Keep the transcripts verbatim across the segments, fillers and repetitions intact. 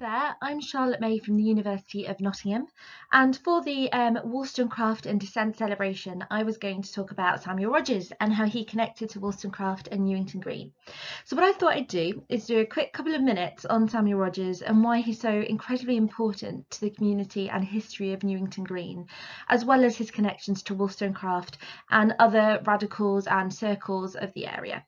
there, I'm Charlotte May from the University of Nottingham, and for the um, Wollstonecraft and Dissent celebration I was going to talk about Samuel Rogers and how he connected to Wollstonecraft and Newington Green. So what I thought I'd do is do a quick couple of minutes on Samuel Rogers and why he's so incredibly important to the community and history of Newington Green, as well as his connections to Wollstonecraft and other radicals and circles of the area.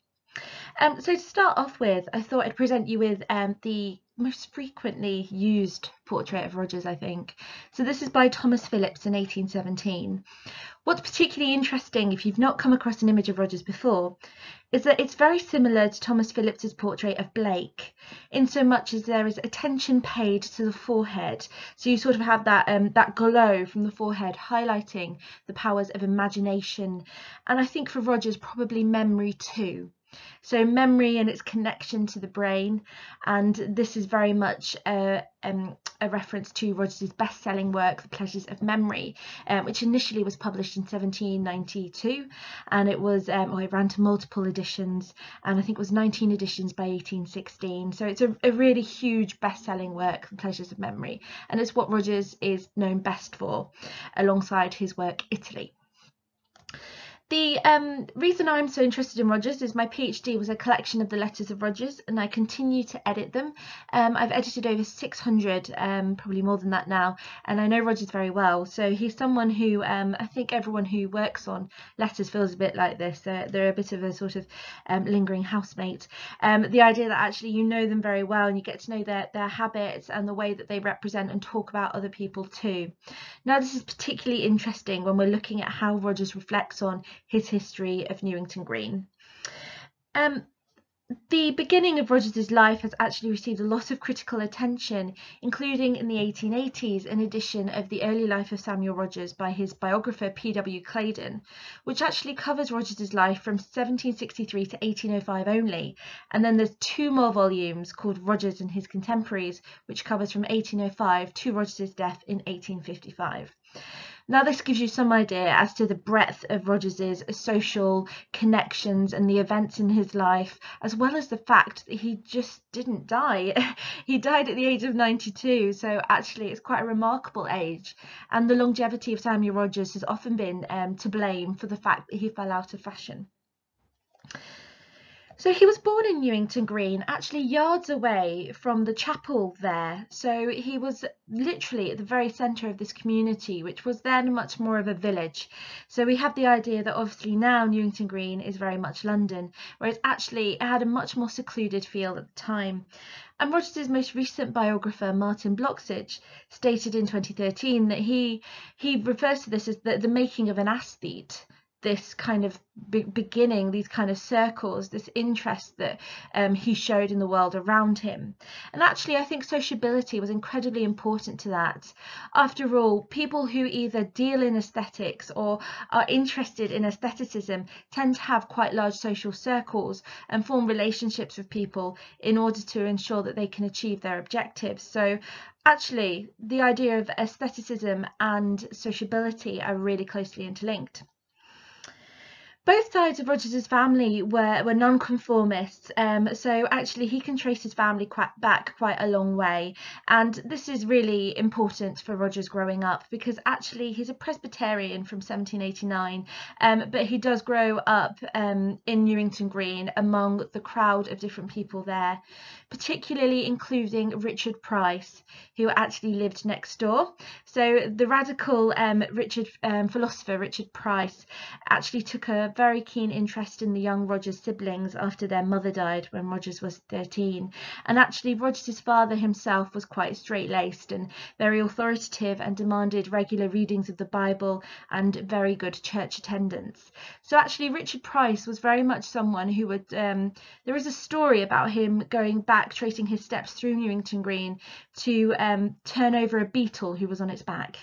Um, so to start off with, I thought I'd present you with um, the most frequently used portrait of Rogers, I think. So this is by Thomas Phillips in eighteen seventeen. What's particularly interesting, if you've not come across an image of Rogers before, is that it's very similar to Thomas Phillips's portrait of Blake, insomuch as there is attention paid to the forehead. So you sort of have that um, that glow from the forehead, highlighting the powers of imagination, and I think for Rogers probably memory too. So memory and its connection to the brain, and this is very much a, um, a reference to Rogers' best-selling work, The Pleasures of Memory, um, which initially was published in seventeen ninety-two, and it was, um, or it ran to multiple editions, and I think it was nineteen editions by eighteen sixteen. So it's a, a really huge best-selling work, The Pleasures of Memory, and it's what Rogers is known best for, alongside his work Italy. The um, reason I'm so interested in Rogers is my PhD was a collection of the letters of Rogers, and I continue to edit them. Um, I've edited over six hundred, um, probably more than that now, and I know Rogers very well. So he's someone who um, I think everyone who works on letters feels a bit like this. They're, they're a bit of a sort of um, lingering housemate. Um, the idea that actually you know them very well and you get to know their, their habits and the way that they represent and talk about other people too. Now, this is particularly interesting when we're looking at how Rogers reflects on his history of Newington Green. Um, the beginning of Rogers' life has actually received a lot of critical attention, including in the eighteen eighties an edition of The Early Life of Samuel Rogers by his biographer P W Claydon, which actually covers Rogers' life from seventeen sixty-three to eighteen oh five only, and then there's two more volumes called Rogers and His Contemporaries, which covers from eighteen oh five to Rogers' death in eighteen fifty-five. Now, this gives you some idea as to the breadth of Rogers's social connections and the events in his life, as well as the fact that he just didn't die. He died at the age of ninety-two, so actually it's quite a remarkable age. And the longevity of Samuel Rogers has often been um, to blame for the fact that he fell out of fashion. So he was born in Newington Green, actually yards away from the chapel there. So he was literally at the very centre of this community, which was then much more of a village. So we have the idea that obviously now Newington Green is very much London, whereas actually it had a much more secluded feel at the time. And Rogers' most recent biographer, Martin Bloxage, stated in twenty thirteen that he, he refers to this as the, the making of an aesthete. This kind of be beginning, these kind of circles, this interest that um, he showed in the world around him. And actually, I think sociability was incredibly important to that. After all, people who either deal in aesthetics or are interested in aestheticism tend to have quite large social circles and form relationships with people in order to ensure that they can achieve their objectives. So actually, the idea of aestheticism and sociability are really closely interlinked. Both sides of Rogers' family were, were nonconformists, um, so actually he can trace his family quite back quite a long way, and this is really important for Rogers growing up, because actually he's a Presbyterian from seventeen eighty-nine, um, but he does grow up um, in Newington Green among the crowd of different people there, particularly including Richard Price, who actually lived next door. So the radical um, Richard um, philosopher Richard Price actually took a very keen interest in the young Rogers siblings after their mother died when Rogers was thirteen, and actually Rogers' father himself was quite straight-laced and very authoritative and demanded regular readings of the Bible and very good church attendance. So actually Richard Price was very much someone who would, um, there is a story about him going back, tracing his steps through Newington Green to um, turn over a beetle who was on its back.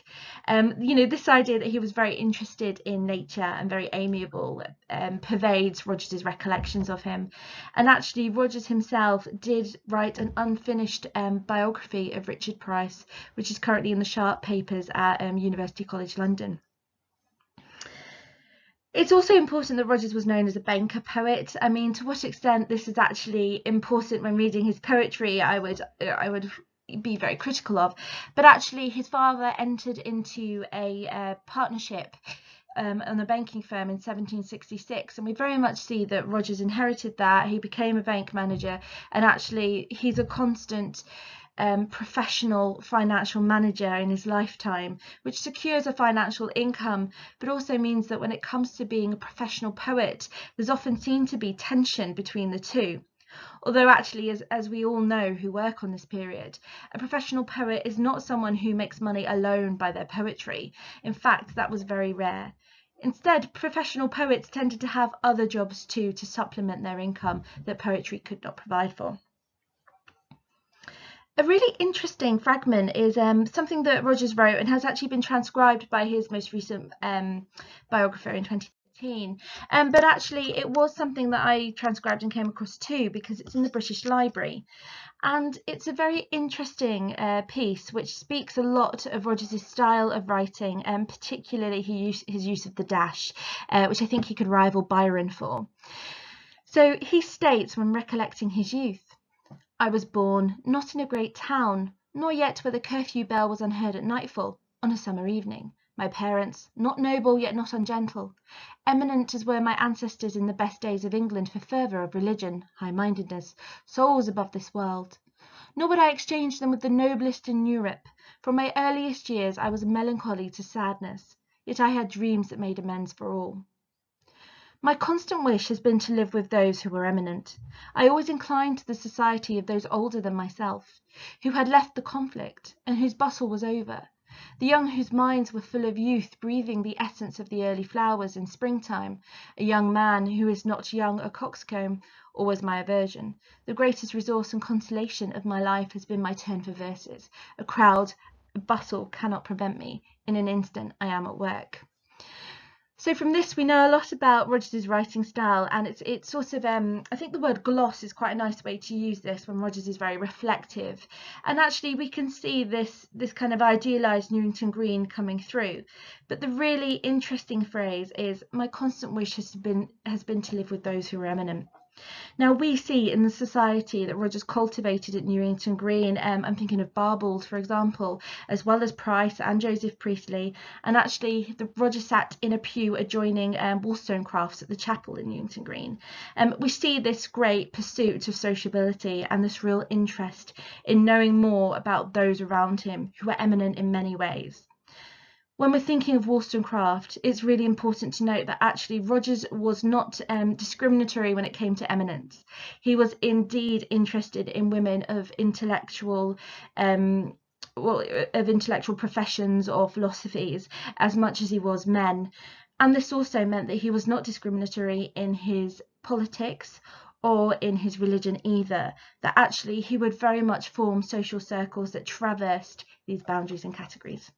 Um, you know, this idea that he was very interested in nature and very amiable Um, pervades Rogers's recollections of him, and actually Rogers himself did write an unfinished um, biography of Richard Price, which is currently in the Sharp Papers at um, University College London. It's also important that Rogers was known as a banker poet. I mean, to what extent this is actually important when reading his poetry, I would I would be very critical of. But actually his father entered into a uh, partnership um, on a banking firm in seventeen sixty-six, and we very much see that Rogers inherited that. He became a bank manager, and actually he's a constant Um, professional financial manager in his lifetime, which secures a financial income, but also means that when it comes to being a professional poet, there's often seen to be tension between the two. Although actually, as, as we all know who work on this period, a professional poet is not someone who makes money alone by their poetry. In fact, that was very rare. Instead, professional poets tended to have other jobs too to supplement their income that poetry could not provide for. A really interesting fragment is um, something that Rogers wrote and has actually been transcribed by his most recent um, biographer in twenty thirteen. Um, but actually, it was something that I transcribed and came across too, because it's in the British Library. And it's a very interesting uh, piece which speaks a lot of Rogers' style of writing, and um, particularly his use, his use of the dash, uh, which I think he could rival Byron for. So he states, when recollecting his youth, "I was born, not in a great town, nor yet where the curfew bell was unheard at nightfall, on a summer evening. My parents, not noble yet not ungentle, eminent as were my ancestors in the best days of England for fervour of religion, high-mindedness, souls above this world. Nor would I exchange them with the noblest in Europe. From my earliest years I was melancholy to sadness, yet I had dreams that made amends for all. My constant wish has been to live with those who were eminent. I always inclined to the society of those older than myself, who had left the conflict and whose bustle was over, the young whose minds were full of youth, breathing the essence of the early flowers in springtime. A young man who is not young, a coxcomb, always my aversion. The greatest resource and consolation of my life has been my turn for verses. A crowd, a bustle cannot prevent me. In an instant I am at work." So from this, we know a lot about Rogers' writing style, and it's it's sort of, um, I think the word gloss is quite a nice way to use this, when Rogers is very reflective. And actually, we can see this, this kind of idealised Newington Green coming through. But the really interesting phrase is, "My constant wish has been, has been to live with those who are eminent." Now, we see in the society that Rogers cultivated at Newington Green, um, I'm thinking of Barbold, for example, as well as Price and Joseph Priestley, and actually the Rogers sat in a pew adjoining um, Wollstonecrafts at the chapel in Newington Green. Um, we see this great pursuit of sociability and this real interest in knowing more about those around him who are eminent in many ways. When we're thinking of Wollstonecraft, it's really important to note that actually Rogers was not um, discriminatory when it came to eminence. He was indeed interested in women of intellectual, um, well, of intellectual professions or philosophies as much as he was men. And this also meant that he was not discriminatory in his politics or in his religion either, that actually he would very much form social circles that traversed these boundaries and categories.